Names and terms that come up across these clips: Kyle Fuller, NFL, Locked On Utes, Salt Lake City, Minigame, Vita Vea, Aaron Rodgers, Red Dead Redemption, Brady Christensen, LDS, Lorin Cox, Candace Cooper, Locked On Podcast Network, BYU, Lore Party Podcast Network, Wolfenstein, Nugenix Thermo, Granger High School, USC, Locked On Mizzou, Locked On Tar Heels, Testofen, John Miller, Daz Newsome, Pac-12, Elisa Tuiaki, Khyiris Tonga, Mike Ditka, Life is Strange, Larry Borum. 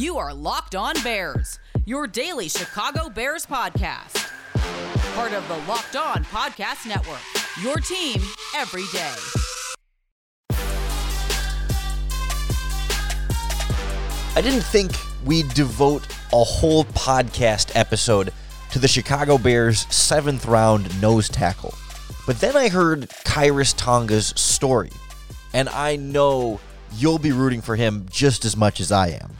You are Locked On Bears, your daily Chicago Bears podcast. Part of the Locked On Podcast Network, your team every day. I didn't think we'd devote a whole podcast episode to the Chicago Bears' seventh round nose tackle. But then I heard Khyiris Tonga's story, and I know you'll be rooting for him just as much as I am.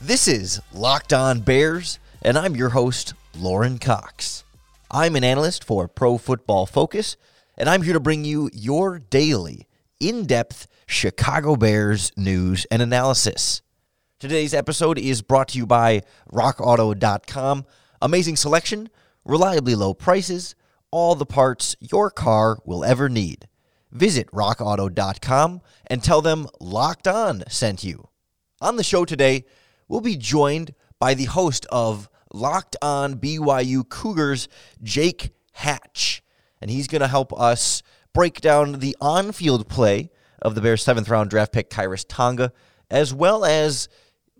This is Locked On Bears, and I'm your host, Lorin Cox. I'm an analyst for Pro Football Focus, and I'm here to bring you your daily, in-depth Chicago Bears news and analysis. Today's episode is brought to you by RockAuto.com. Amazing selection, reliably low prices, all the parts your car will ever need. Visit rockauto.com and tell them Locked On sent you. On the show today, we'll be joined by the host of Locked On BYU Cougars, Jake Hatch, and he's going to help us break down the on-field play of the Bears' seventh-round draft pick, Khyiris Tonga, as well as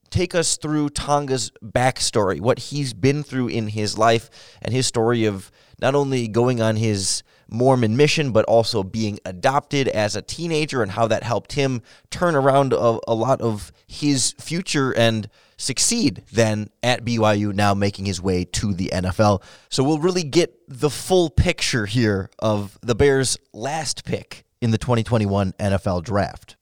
take us through Tonga's backstory, what he's been through in his life, and his story of not only going on his Mormon mission, but also being adopted as a teenager and how that helped him turn around a lot of his future and succeed then at BYU, now making his way to the NFL. So we'll really get the full picture here of the Bears' last pick in the 2021 NFL Draft.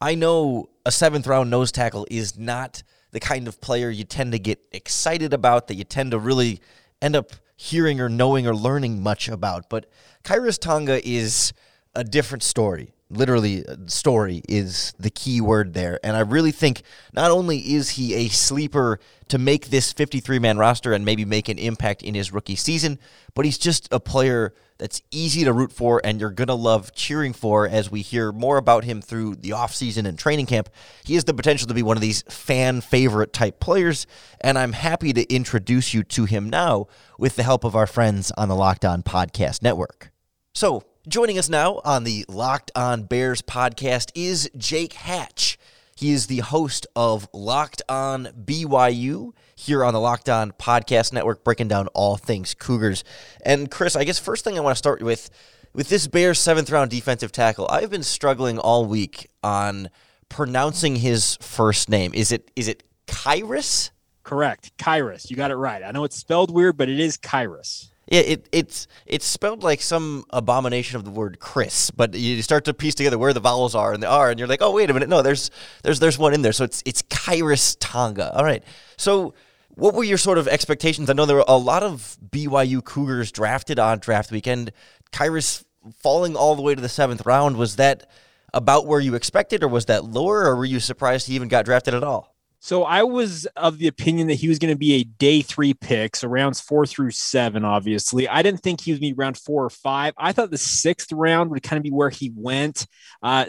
I know a seventh-round nose tackle is not the kind of player you tend to get excited about, that you tend to really end up hearing or knowing or learning much about. But Khyiris Tonga is a different story. Literally, story is the key word there. And I really think not only is he a sleeper to make this 53-man roster and maybe make an impact in his rookie season, but he's just a player that's easy to root for and you're going to love cheering for as we hear more about him through the offseason and training camp. He has the potential to be one of these fan favorite type players, and I'm happy to introduce you to him now with the help of our friends on the Locked On Podcast Network. So, joining us now on the Locked On Bears podcast is Jake Hatch. He is the host of Locked On BYU here on the Locked On Podcast Network, breaking down all things Cougars. And Chris, I guess first thing I want to start with this Bears seventh-round defensive tackle, I've been struggling all week on pronouncing his first name. Is it Khyiris? Correct, Khyiris. You got it right. I know it's spelled weird, but it is Khyiris. Yeah, it's spelled like some abomination of the word Chris, but you start to piece together where the vowels are and the R, and you're like, oh, wait a minute, no, there's one in there. So it's Khyiris Tonga. All right. So what were your sort of expectations? I know there were a lot of BYU Cougars drafted on draft weekend. Khyiris falling all the way to the seventh round, was that about where you expected, or was that lower, or were you surprised he even got drafted at all? So I was of the opinion that he was going to be a day three pick, so rounds 4 through 7, obviously. I didn't think he was going to be round 4 or 5. I thought the 6th round would kind of be where he went.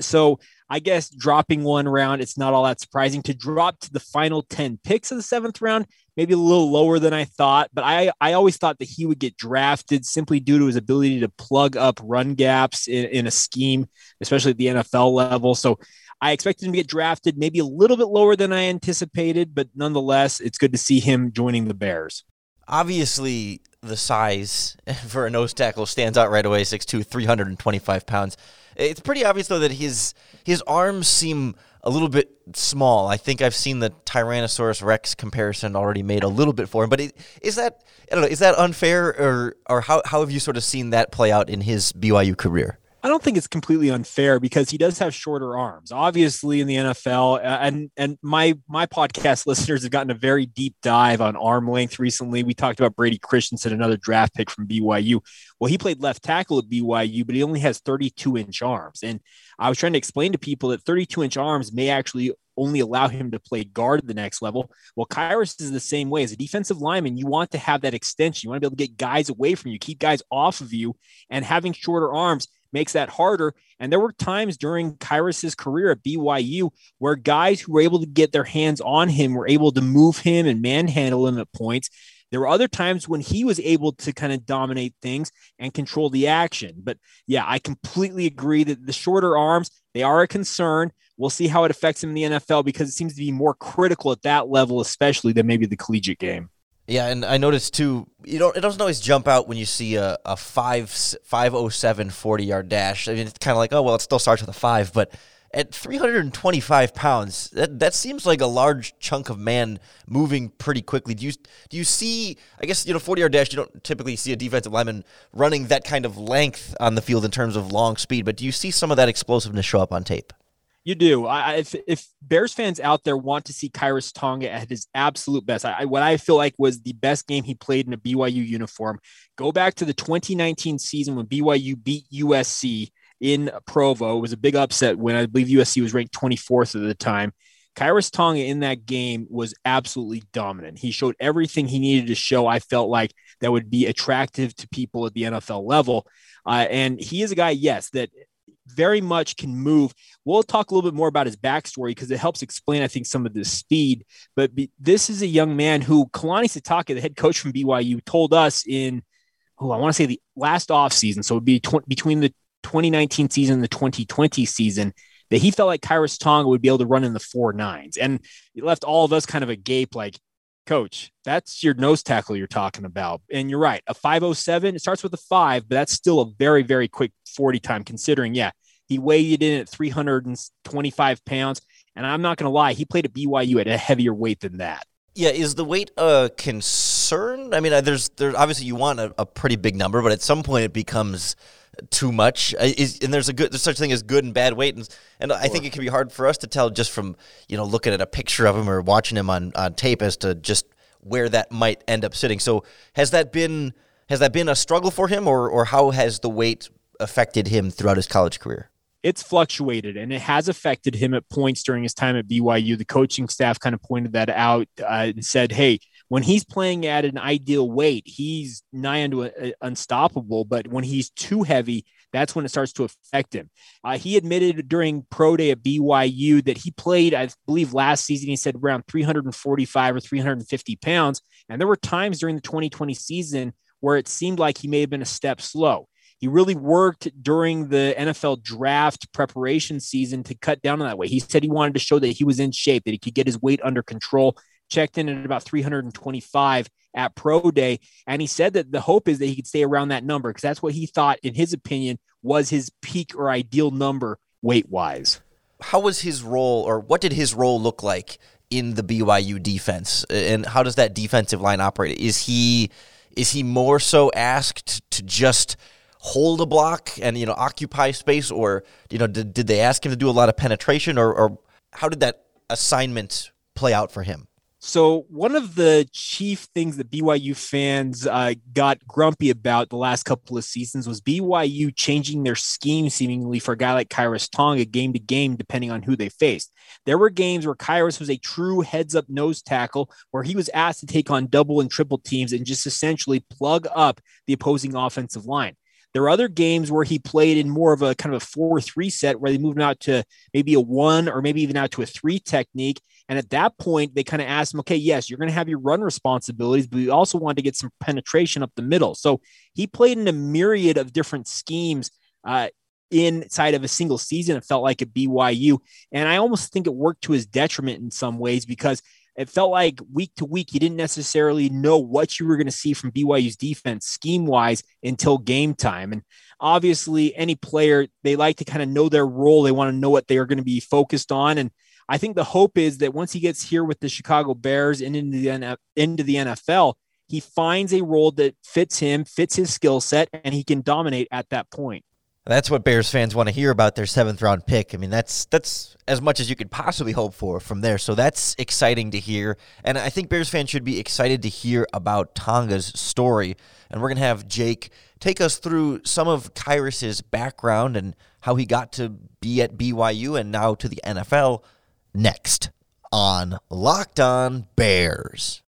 So I guess dropping one round, it's not all that surprising. To drop to the final 10 picks of the 7th round, maybe a little lower than I thought, but I always thought that he would get drafted simply due to his ability to plug up run gaps in a scheme, especially at the NFL level. So I expected him to get drafted maybe a little bit lower than I anticipated, but nonetheless, it's good to see him joining the Bears. Obviously, the size for a nose tackle stands out right away, 6'2", 325 pounds. It's pretty obvious, though, that his arms seem a little bit small. I think I've seen the Tyrannosaurus Rex comparison already made a little bit for him, but is that unfair, or how have you sort of seen that play out in his BYU career? I don't think it's completely unfair because he does have shorter arms, obviously, in the NFL. And my podcast listeners have gotten a very deep dive on arm length recently. We talked about Brady Christensen, another draft pick from BYU. Well, he played left tackle at BYU, but he only has 32-inch arms. And I was trying to explain to people that 32-inch arms may actually only allow him to play guard at the next level. Well, Khyiris is the same way. As a defensive lineman, you want to have that extension. You want to be able to get guys away from you, keep guys off of you, and having shorter arms makes that harder. And there were times during Khyiris's career at BYU where guys who were able to get their hands on him were able to move him and manhandle him at points. There were other times when he was able to kind of dominate things and control the action. But yeah, I completely agree that the shorter arms, they are a concern, We'll see how it affects him in the NFL, because it seems to be more critical at that level, especially, than maybe the collegiate game. Yeah, and I noticed too, it doesn't always jump out when you see a 5.07 40-yard dash. I mean, it's kind of like, oh, well, it still starts with a 5, but at 325 pounds, that seems like a large chunk of man moving pretty quickly. Do you see, I guess, 40-yard dash, you don't typically see a defensive lineman running that kind of length on the field in terms of long speed, but do you see some of that explosiveness show up on tape? You do. If Bears fans out there want to see Khyiris Tonga at his absolute best, what I feel like was the best game he played in a BYU uniform, go back to the 2019 season when BYU beat USC in Provo. It was a big upset when I believe USC was ranked 24th at the time. Khyiris Tonga in that game was absolutely dominant. He showed everything he needed to show, I felt like, that would be attractive to people at the NFL level. And he is a guy, yes, that very much can move. We'll talk a little bit more about his backstory because it helps explain, I think, some of the speed. But this is a young man who Kalani Sitake, the head coach from BYU, told us in, I want to say the last offseason, so it would be between the 2019 season and the 2020 season, that he felt like Khyiris Tonga would be able to run in the 4.9s. And it left all of us kind of agape, like, coach, that's your nose tackle you're talking about. And you're right. A 5.07, it starts with a 5, but that's still a very, very quick 40 time considering, he weighed in at 325 pounds. And I'm not going to lie, he played at BYU at a heavier weight than that. Yeah, is the weight a concern? I mean, there's obviously you want a pretty big number, but at some point it becomes too much. And there's such a thing as good and bad weight, and I think it can be hard for us to tell just from looking at a picture of him or watching him on tape as to just where that might end up sitting. So has that been a struggle for him, or how has the weight affected him throughout his college career? It's fluctuated, and it has affected him at points during his time at BYU. The coaching staff kind of pointed that out and said, hey, when he's playing at an ideal weight, he's nigh unto unstoppable. But when he's too heavy, that's when it starts to affect him. He admitted during pro day at BYU that he played, I believe last season, he said around 345 or 350 pounds. And there were times during the 2020 season where it seemed like he may have been a step slow. He really worked during the NFL draft preparation season to cut down on that weight. He said he wanted to show that he was in shape, that he could get his weight under control. Checked in at about 325 at pro day. And he said that the hope is that he could stay around that number, because that's what he thought, in his opinion, was his peak or ideal number weight-wise. How was his role, or what did his role look like in the BYU defense? And how does that defensive line operate? Is he more so asked to just hold a block and, occupy space, or, did they ask him to do a lot of penetration, or how did that assignment play out for him? So one of the chief things that BYU fans got grumpy about the last couple of seasons was BYU changing their scheme seemingly for a guy like Khyiris Tonga game to game, depending on who they faced. There were games where Khyiris was a true heads-up nose tackle, where he was asked to take on double and triple teams and just essentially plug up the opposing offensive line. There are other games where he played in more of a kind of a 4-3 set, where they moved him out to maybe a 1 or maybe even out to a 3 technique. And at that point, they kind of asked him, okay, yes, you're going to have your run responsibilities, but we also want to get some penetration up the middle. So he played in a myriad of different schemes inside of a single season, it felt like, at BYU. And I almost think it worked to his detriment in some ways, because it felt like week to week, you didn't necessarily know what you were going to see from BYU's defense scheme-wise until game time. And obviously, any player, they like to kind of know their role. They want to know what they are going to be focused on. And I think the hope is that once he gets here with the Chicago Bears and into the NFL, he finds a role that fits him, fits his skill set, and he can dominate at that point. That's what Bears fans want to hear about their 7th-round pick. I mean, that's as much as you could possibly hope for from there. So that's exciting to hear. And I think Bears fans should be excited to hear about Tonga's story. And we're going to have Jake take us through some of Khyiris' background and how he got to be at BYU and now to the NFL next on Locked On Bears.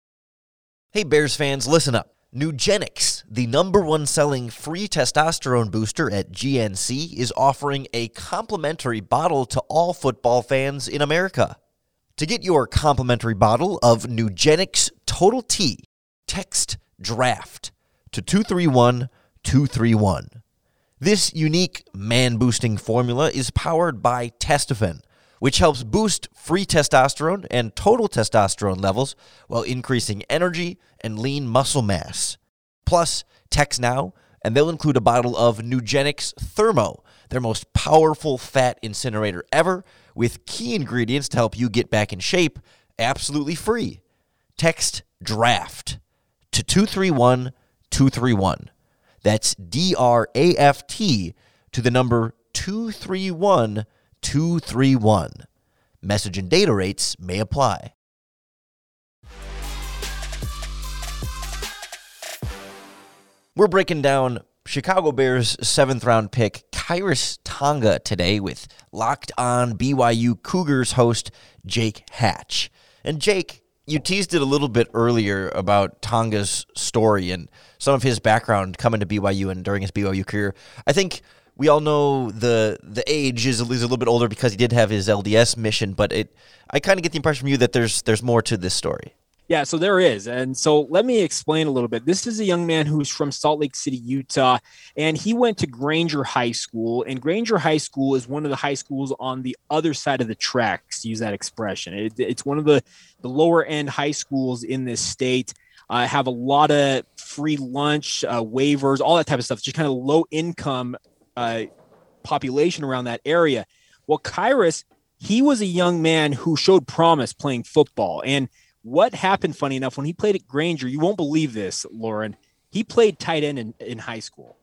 Hey, Bears fans, listen up. Nugenix, the #1 selling free testosterone booster at GNC, is offering a complimentary bottle to all football fans in America. To get your complimentary bottle of Nugenix Total T, text DRAFT to 231-231. This unique man-boosting formula is powered by Testofen, which helps boost free testosterone and total testosterone levels while increasing energy and lean muscle mass. Plus, text now, and they'll include a bottle of Nugenix Thermo, their most powerful fat incinerator ever, with key ingredients to help you get back in shape, absolutely free. Text DRAFT to 231-231. That's DRAFT to the number 231-231. Message and data rates may apply. We're breaking down Chicago Bears 7th-round pick Khyiris Tonga today with Locked On BYU Cougars host Jake Hatch. And Jake, you teased it a little bit earlier about Tonga's story and some of his background coming to BYU and during his BYU career. I think we all know the age is a little bit older because he did have his LDS mission, but I kind of get the impression from you that there's more to this story. Yeah, so there is. And so let me explain a little bit. This is a young man who's from Salt Lake City, Utah, and he went to Granger High School. And Granger High School is one of the high schools on the other side of the tracks, to use that expression. It's one of the lower-end high schools in this state. Have a lot of free lunch, waivers, all that type of stuff. It's just kind of low-income population around that area. Well, Khyiris, he was a young man who showed promise playing football. And what happened, funny enough, when he played at Granger, you won't believe this, Lorin, he played tight end in high school.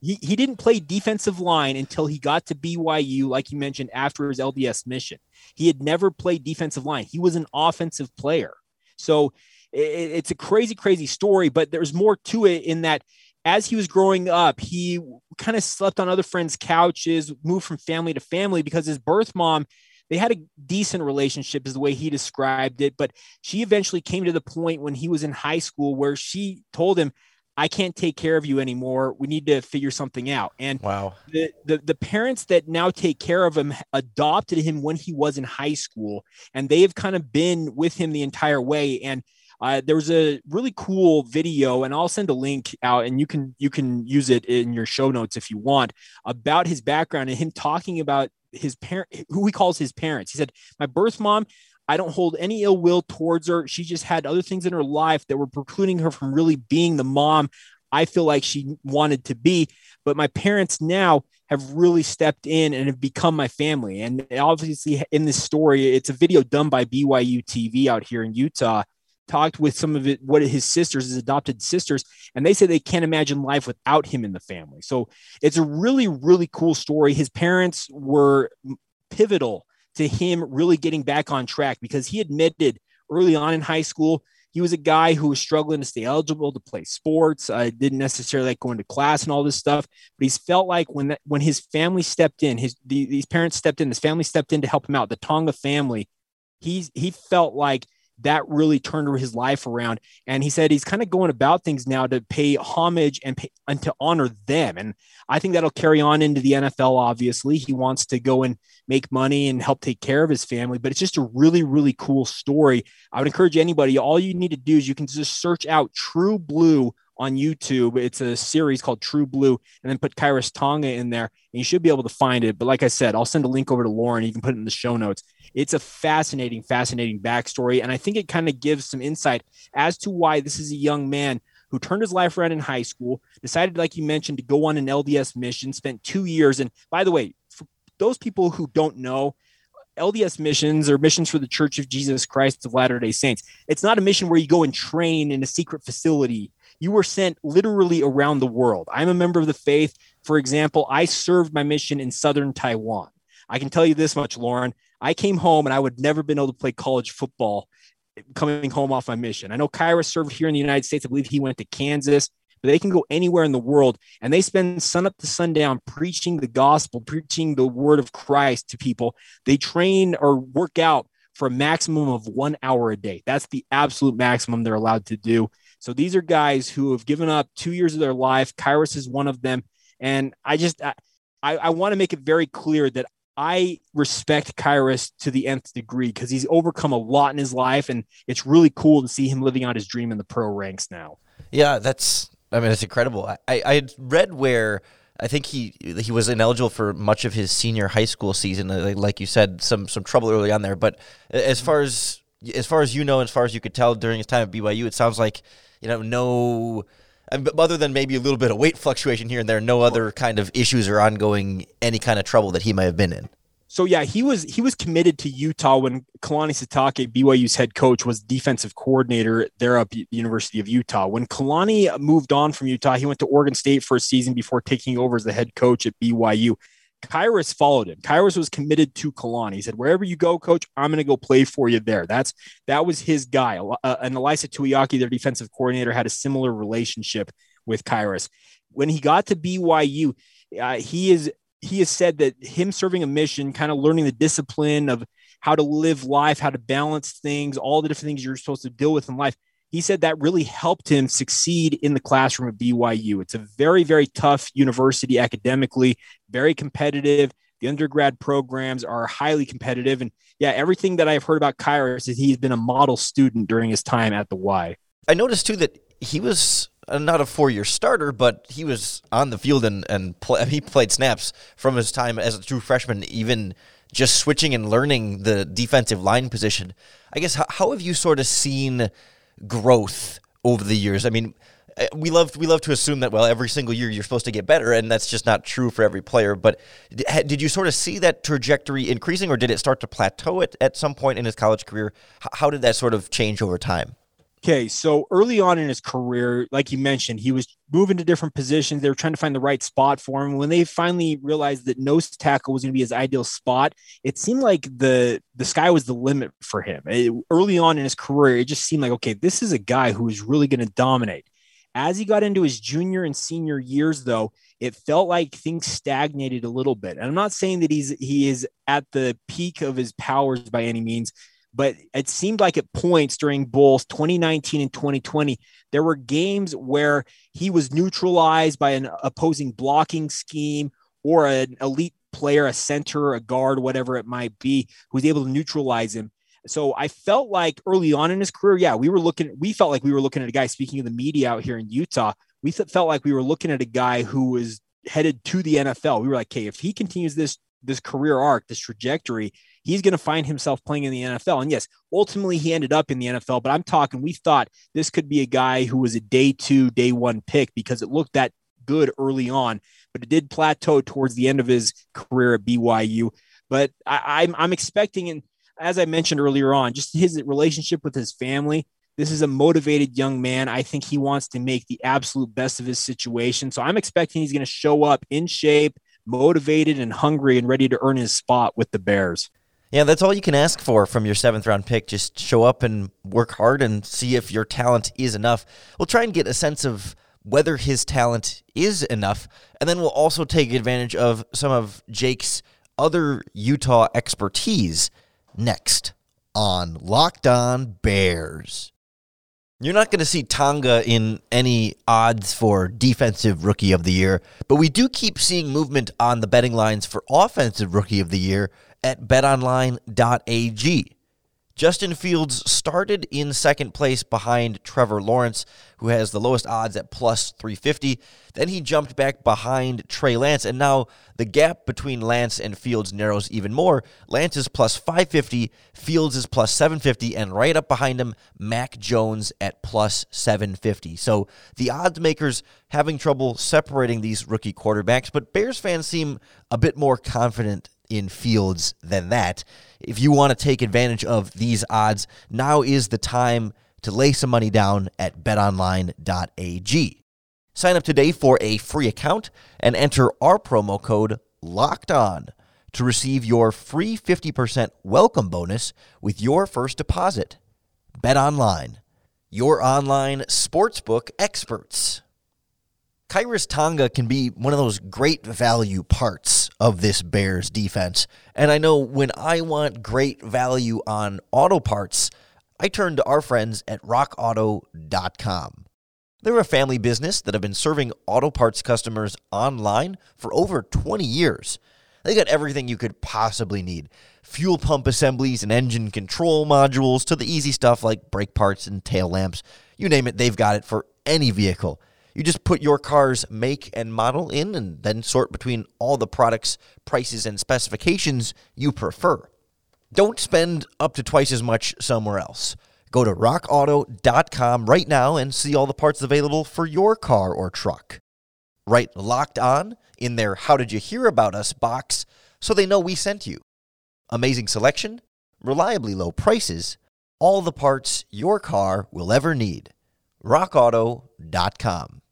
He didn't play defensive line until he got to BYU, like you mentioned, after his LDS mission. He had never played defensive line. He was an offensive player. So it's a crazy, crazy story, but there's more to it in that as he was growing up, he kind of slept on other friends' couches, moved from family to family because his birth mom, they had a decent relationship is the way he described it, but she eventually came to the point when he was in high school where she told him, I can't take care of you anymore. We need to figure something out. And wow, the parents that now take care of him adopted him when he was in high school, and they have kind of been with him the entire way. And there was a really cool video, and I'll send a link out, and you can use it in your show notes if you want, about his background and him talking about his parent, who he calls his parents. He said, my birth mom, I don't hold any ill will towards her. She just had other things in her life that were precluding her from really being the mom I feel like she wanted to be. But my parents now have really stepped in and have become my family. And obviously in this story, it's a video done by BYU TV out here in Utah, talked with some of his sisters, his adopted sisters, and they say they can't imagine life without him in the family. So it's a really, really cool story. His parents were pivotal to him really getting back on track because he admitted early on in high school, he was a guy who was struggling to stay eligible to play sports. Didn't necessarily like going to class and all this stuff, but he's felt like when his family stepped in, these parents stepped in, his family stepped in to help him out, the Tonga family, he felt like that really turned his life around. And he said he's kind of going about things now to pay homage and to honor them. And I think that'll carry on into the NFL, obviously. He wants to go and make money and help take care of his family. But it's just a really, really cool story. I would encourage anybody, all you need to do is you can just search out True Blue on YouTube. It's a series called True Blue, and then put Khyiris Tonga in there, and you should be able to find it. But like I said, I'll send a link over to Lorin. You can put it in the show notes. It's a fascinating, fascinating backstory, and I think it kind of gives some insight as to why this is a young man who turned his life around in high school, decided, like you mentioned, to go on an LDS mission, spent 2 years. And by the way, for those people who don't know, LDS missions or missions for the Church of Jesus Christ of Latter-day Saints, it's not a mission where you go and train in a secret facility. You were sent literally around the world. I'm a member of the faith. For example, I served my mission in southern Taiwan. I can tell you this much, Lorin. I came home and I would never been able to play college football coming home off my mission. I know Khyiris served here in the United States. I believe he went to Kansas, but they can go anywhere in the world. And they spend sun up to sundown preaching the gospel, preaching the word of Christ to people. They train or work out for a maximum of 1 hour a day. That's the absolute maximum they're allowed to do. So these are guys who have given up 2 years of their life. Khyiris is one of them. And I want to make it very clear that I respect Khyiris to the nth degree because he's overcome a lot in his life. And it's really cool to see him living out his dream in the pro ranks now. Yeah, that's incredible. I had read where I think he was ineligible for much of his senior high school season. Like you said, some trouble early on there. But as far as you know, as far as you could tell during his time at BYU, it sounds like, no, other than maybe a little bit of weight fluctuation here and there, no other kind of issues or ongoing any kind of trouble that he might have been in. So, yeah, he was committed to Utah when Kalani Sitake, BYU's head coach, was defensive coordinator there at the University of Utah. When Kalani moved on from Utah, he went to Oregon State for a season before taking over as the head coach at BYU. Khyiris followed him. Khyiris was committed to Kalani. He said, wherever you go, coach, I'm going to go play for you there. That was his guy. And Elisa Tuiaki, their defensive coordinator, had a similar relationship with Khyiris. When he got to BYU, he has said that him serving a mission, kind of learning the discipline of how to live life, how to balance things, all the different things you're supposed to deal with in life. He said that really helped him succeed in the classroom at BYU. It's a very, very tough university academically, very competitive. The undergrad programs are highly competitive. And yeah, everything that I've heard about Khyiris is he's been a model student during his time at the Y. I noticed too that he was not a four-year starter, but he was on the field and he played snaps from his time as a true freshman, even just switching and learning the defensive line position. I guess, how have you sort of seen growth over the years? I mean, we love to assume that, well, every single year you're supposed to get better, and that's just not true for every player. But did you sort of see that trajectory increasing, or did it start to plateau at some point in his college career? How did that sort of change over time? Okay, so early on in his career, like you mentioned, he was moving to different positions. They were trying to find the right spot for him. When they finally realized that nose tackle was going to be his ideal spot, it seemed like the sky was the limit for him. Early on in his career, it just seemed like, okay, this is a guy who is really going to dominate. As he got into his junior and senior years, though, it felt like things stagnated a little bit. And I'm not saying that he is at the peak of his powers by any means, but it seemed like at points during both 2019 and 2020, there were games where he was neutralized by an opposing blocking scheme or an elite player, a center, a guard, whatever it might be, who's able to neutralize him. So I felt like early on in his career, we felt like we were looking at a guy, speaking of the media out here in Utah, we felt like we were looking at a guy who was headed to the NFL. We were like, okay, if he continues this career arc, this trajectory, he's going to find himself playing in the NFL. And yes, ultimately he ended up in the NFL, but we thought this could be a guy who was a day 1 pick because it looked that good early on, but it did plateau towards the end of his career at BYU. But I'm expecting, and as I mentioned earlier on, just his relationship with his family, this is a motivated young man. I think he wants to make the absolute best of his situation. So I'm expecting he's going to show up in shape, motivated and hungry and ready to earn his spot with the Bears. Yeah, that's all you can ask for from your 7th round pick. Just show up and work hard and see if your talent is enough. We'll try and get a sense of whether his talent is enough, and then we'll also take advantage of some of Jake's other Utah expertise next on Locked On Bears. You're not going to see Tonga in any odds for Defensive Rookie of the Year, but we do keep seeing movement on the betting lines for Offensive Rookie of the Year at BetOnline.ag. Justin Fields started in second place behind Trevor Lawrence, who has the lowest odds at plus 350. Then he jumped back behind Trey Lance, and now the gap between Lance and Fields narrows even more. Lance is plus 550, Fields is plus 750, and right up behind him, Mac Jones at plus 750. So the odds makers having trouble separating these rookie quarterbacks, but Bears fans seem a bit more confident in Fields than that. If you want to take advantage of these odds, now is the time to lay some money down at betonline.ag. Sign up today for a free account and enter our promo code LOCKEDON to receive your free 50% welcome bonus with your first deposit. BetOnline, your online sportsbook experts. Khyiris Tonga can be one of those great value parts of this Bears defense. And I know when I want great value on auto parts, I turn to our friends at RockAuto.com. They're a family business that have been serving auto parts customers online for over 20 years. They got everything you could possibly need. Fuel pump assemblies and engine control modules to the easy stuff like brake parts and tail lamps. You name it, they've got it for any vehicle. You just put your car's make and model in and then sort between all the products, prices, and specifications you prefer. Don't spend up to twice as much somewhere else. Go to RockAuto.com right now and see all the parts available for your car or truck. Write Locked On in their How Did You Hear About Us box so they know we sent you. Amazing selection, reliably low prices, all the parts your car will ever need. RockAuto.com.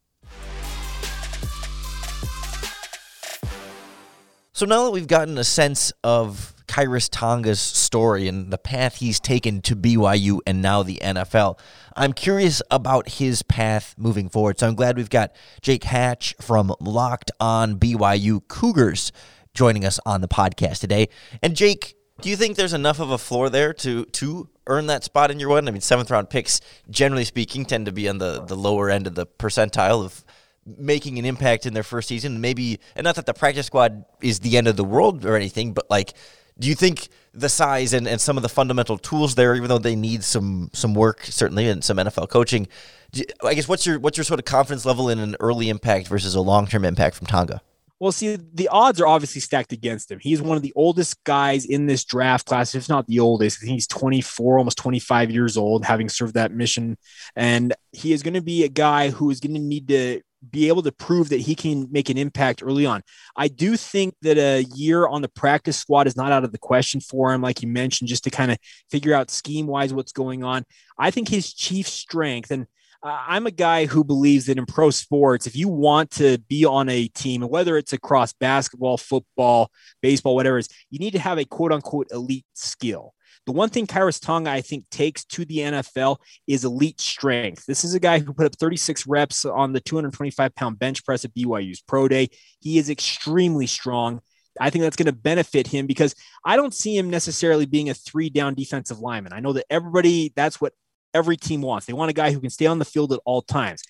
So now that we've gotten a sense of Khyiris Tonga's story and the path he's taken to BYU and now the NFL, I'm curious about his path moving forward. So I'm glad we've got Jake Hatch from Locked On BYU Cougars joining us on the podcast today. And Jake, do you think there's enough of a floor there to earn that spot in year one? I mean, seventh-round picks, generally speaking, tend to be on the lower end of the percentile of making an impact in their first season. Maybe, and not that the practice squad is the end of the world or anything, but, like, do you think the size and some of the fundamental tools there, even though they need some work, certainly, and some NFL coaching, I guess what's your sort of confidence level in an early impact versus a long-term impact from Tonga? Well, see, the odds are obviously stacked against him. He's one of the oldest guys in this draft class, if not the oldest. I think he's 24, almost 25 years old, having served that mission. And he is going to be a guy who is going to need to be able to prove that he can make an impact early on. I do think that a year on the practice squad is not out of the question for him, like you mentioned, just to kind of figure out scheme-wise what's going on. I think his chief strength, and I'm a guy who believes that in pro sports, if you want to be on a team, and whether it's across basketball, football, baseball, whatever it is, you need to have a quote-unquote elite skill. The one thing Khyiris Tonga, I think, takes to the NFL is elite strength. This is a guy who put up 36 reps on the 225-pound bench press at BYU's Pro Day. He is extremely strong. I think that's going to benefit him because I don't see him necessarily being a three-down defensive lineman. I know that everybody, that's what every team wants. They want a guy who can stay on the field at all times.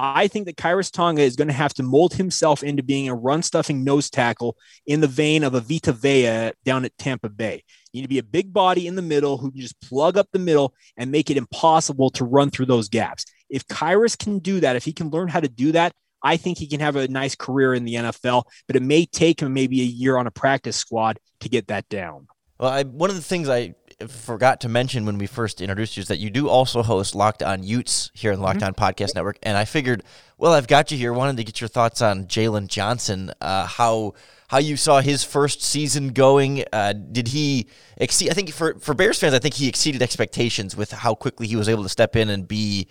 I think that Khyiris Tonga is going to have to mold himself into being a run-stuffing nose tackle in the vein of a Vita Vea down at Tampa Bay. You need to be a big body in the middle who can just plug up the middle and make it impossible to run through those gaps. If Khyiris can do that, if he can learn how to do that, I think he can have a nice career in the NFL, but it may take him maybe a year on a practice squad to get that down. Well, one of the things I forgot to mention when we first introduced you is that you do also host Locked On Utes here in the Locked On Podcast Network, and I figured, well, I've got you here. Wanted to get your thoughts on Jaylon Johnson, how you saw his first season going. Did he exceed? I think for Bears fans, I think he exceeded expectations with how quickly he was able to step in and be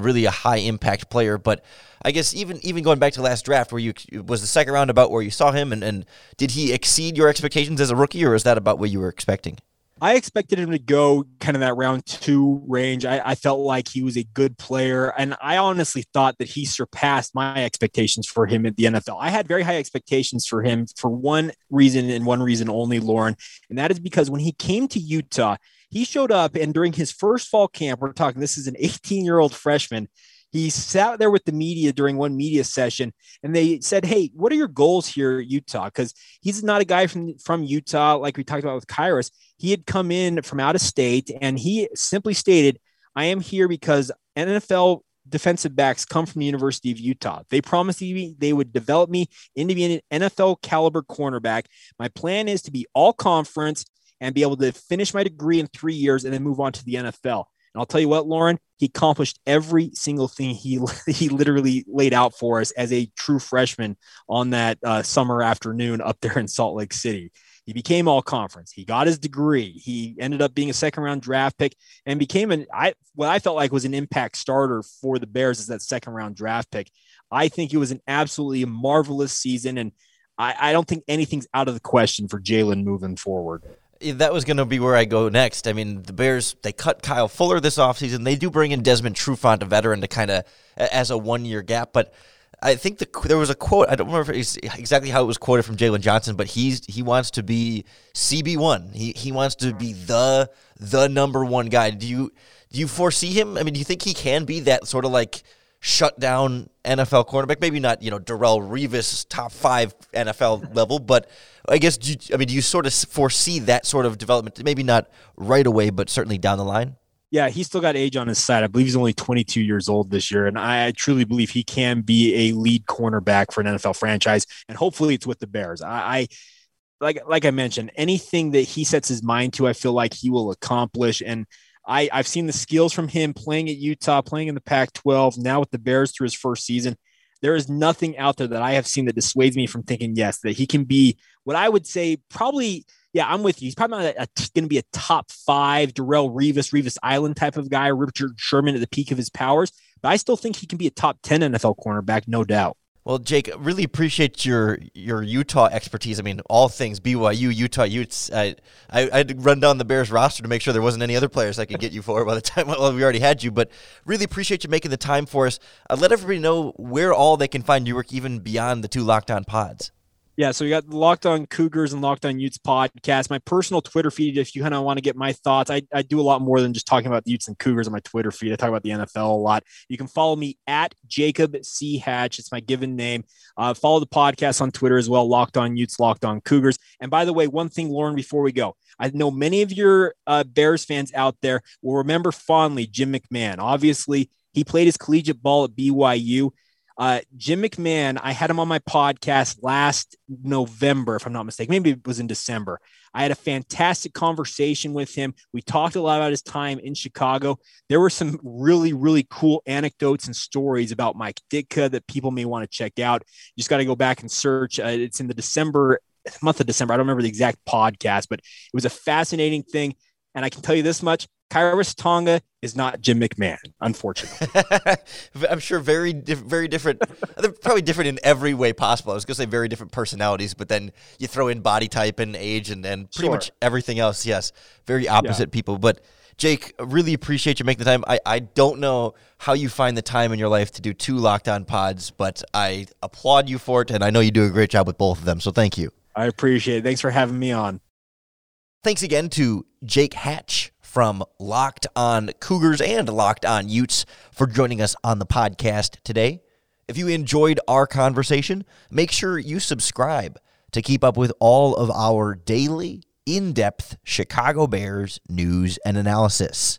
really a high impact player. But I guess even going back to last draft, where it was the second round, about where you saw him, and did he exceed your expectations as a rookie, or is that about what you were expecting? I expected him to go kind of that round two range. I felt like he was a good player, and I honestly thought that he surpassed my expectations for him at the NFL. I had very high expectations for him for one reason and one reason only, Lorin, and that is because when he came to Utah, he showed up, and during his first fall camp, we're talking this is an 18-year-old freshman, he sat there with the media during one media session, and they said, hey, what are your goals here at Utah? Because he's not a guy from Utah, like we talked about with Khyiris. He had come in from out of state, and he simply stated, I am here because NFL defensive backs come from the University of Utah. They promised me they would develop me into being an NFL-caliber cornerback. My plan is to be all-conference and be able to finish my degree in 3 years and then move on to the NFL. And I'll tell you what, Lorin, he accomplished every single thing he literally laid out for us as a true freshman on that summer afternoon up there in Salt Lake City. He became all-conference. He got his degree. He ended up being a second-round draft pick and became what I felt like was an impact starter for the Bears as that second-round draft pick. I think it was an absolutely marvelous season, and I don't think anything's out of the question for Jaylon moving forward. That was going to be where I go next. I mean, the Bears, they cut Kyle Fuller this offseason. They do bring in Desmond Trufant, a veteran, to kind of as a one-year gap. But I think there was a quote. I don't remember exactly how it was quoted from Jaylon Johnson, but he wants to be CB1. He wants to be the number one guy. Do you foresee him? I mean, do you think he can be that sort of like shut down NFL cornerback? Maybe not, Darrelle Revis top five NFL level, but I guess, do you sort of foresee that sort of development? Maybe not right away, but certainly down the line. Yeah, he's still got age on his side. I believe he's only 22 years old this year, and I truly believe he can be a lead cornerback for an NFL franchise, and hopefully it's with the Bears. Like I mentioned, anything that he sets his mind to, I feel like he will accomplish, and I've seen the skills from him playing at Utah, playing in the Pac-12, now with the Bears through his first season. There is nothing out there that I have seen that dissuades me from thinking, yes, that he can be what I would say probably – yeah, I'm with you. He's probably not going to be a top five Darrelle Revis, Revis Island type of guy, Richard Sherman at the peak of his powers, but I still think he can be a top 10 NFL cornerback, no doubt. Well, Jake, really appreciate your Utah expertise. I mean, all things BYU, Utah Utes. I had to run down the Bears roster to make sure there wasn't any other players I could get you for by the time we already had you. But really appreciate you making the time for us. Let everybody know where all they can find your work, even beyond the two Locked On pods. Yeah, so we got Locked On Cougars and Locked On Utes podcast. My personal Twitter feed, if you kind of want to get my thoughts, I do a lot more than just talking about the Utes and Cougars on my Twitter feed. I talk about the NFL a lot. You can follow me at Jacob C. Hatch. It's my given name. Follow the podcast on Twitter as well, Locked On Utes, Locked On Cougars. And by the way, one thing, Lorin, before we go, I know many of your Bears fans out there will remember fondly Jim McMahon. Obviously, he played his collegiate ball at BYU. Jim McMahon, I had him on my podcast last November, if I'm not mistaken, maybe it was in December. I had a fantastic conversation with him. We talked a lot about his time in Chicago. There were some really, really cool anecdotes and stories about Mike Ditka that people may want to check out. You just got to go back and search. It's in the month of December. I don't remember the exact podcast, but it was a fascinating thing. And I can tell you this much. Khyiris Tonga is not Jim McMahon, unfortunately. I'm sure very different. They're probably different in every way possible. I was going to say very different personalities, but then you throw in body type and age and pretty much everything else. Yes, very opposite people. But Jake, really appreciate you making the time. I don't know how you find the time in your life to do two Locked On pods, but I applaud you for it, and I know you do a great job with both of them, so thank you. I appreciate it. Thanks for having me on. Thanks again to Jake Hatch from Locked On Cougars and Locked On Utes for joining us on the podcast today. If you enjoyed our conversation, make sure you subscribe to keep up with all of our daily, in-depth Chicago Bears news and analysis.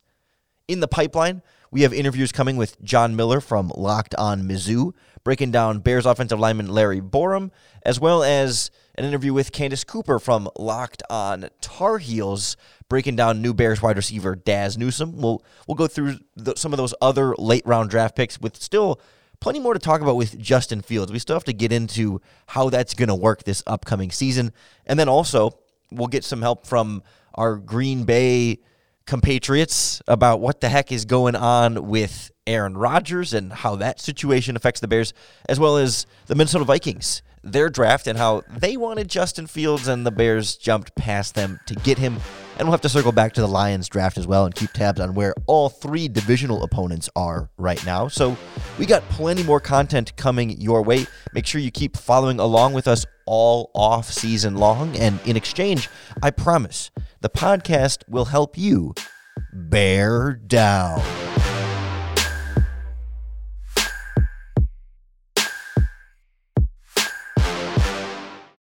In the pipeline, we have interviews coming with John Miller from Locked On Mizzou, breaking down Bears offensive lineman Larry Borum, as well as an interview with Candace Cooper from Locked On Tar Heels, breaking down new Bears wide receiver Daz Newsome. We'll go through some of those other late-round draft picks with still plenty more to talk about with Justin Fields. We still have to get into how that's going to work this upcoming season. And then also, we'll get some help from our Green Bay compatriots about what the heck is going on with Aaron Rodgers and how that situation affects the Bears, as well as the Minnesota Vikings, their draft, and how they wanted Justin Fields and the Bears jumped past them to get him. And we'll have to circle back to the Lions draft as well and keep tabs on where all three divisional opponents are right now. So we got plenty more content coming your way. Make sure you keep following along with us all off season long. And in exchange, I promise the podcast will help you bear down.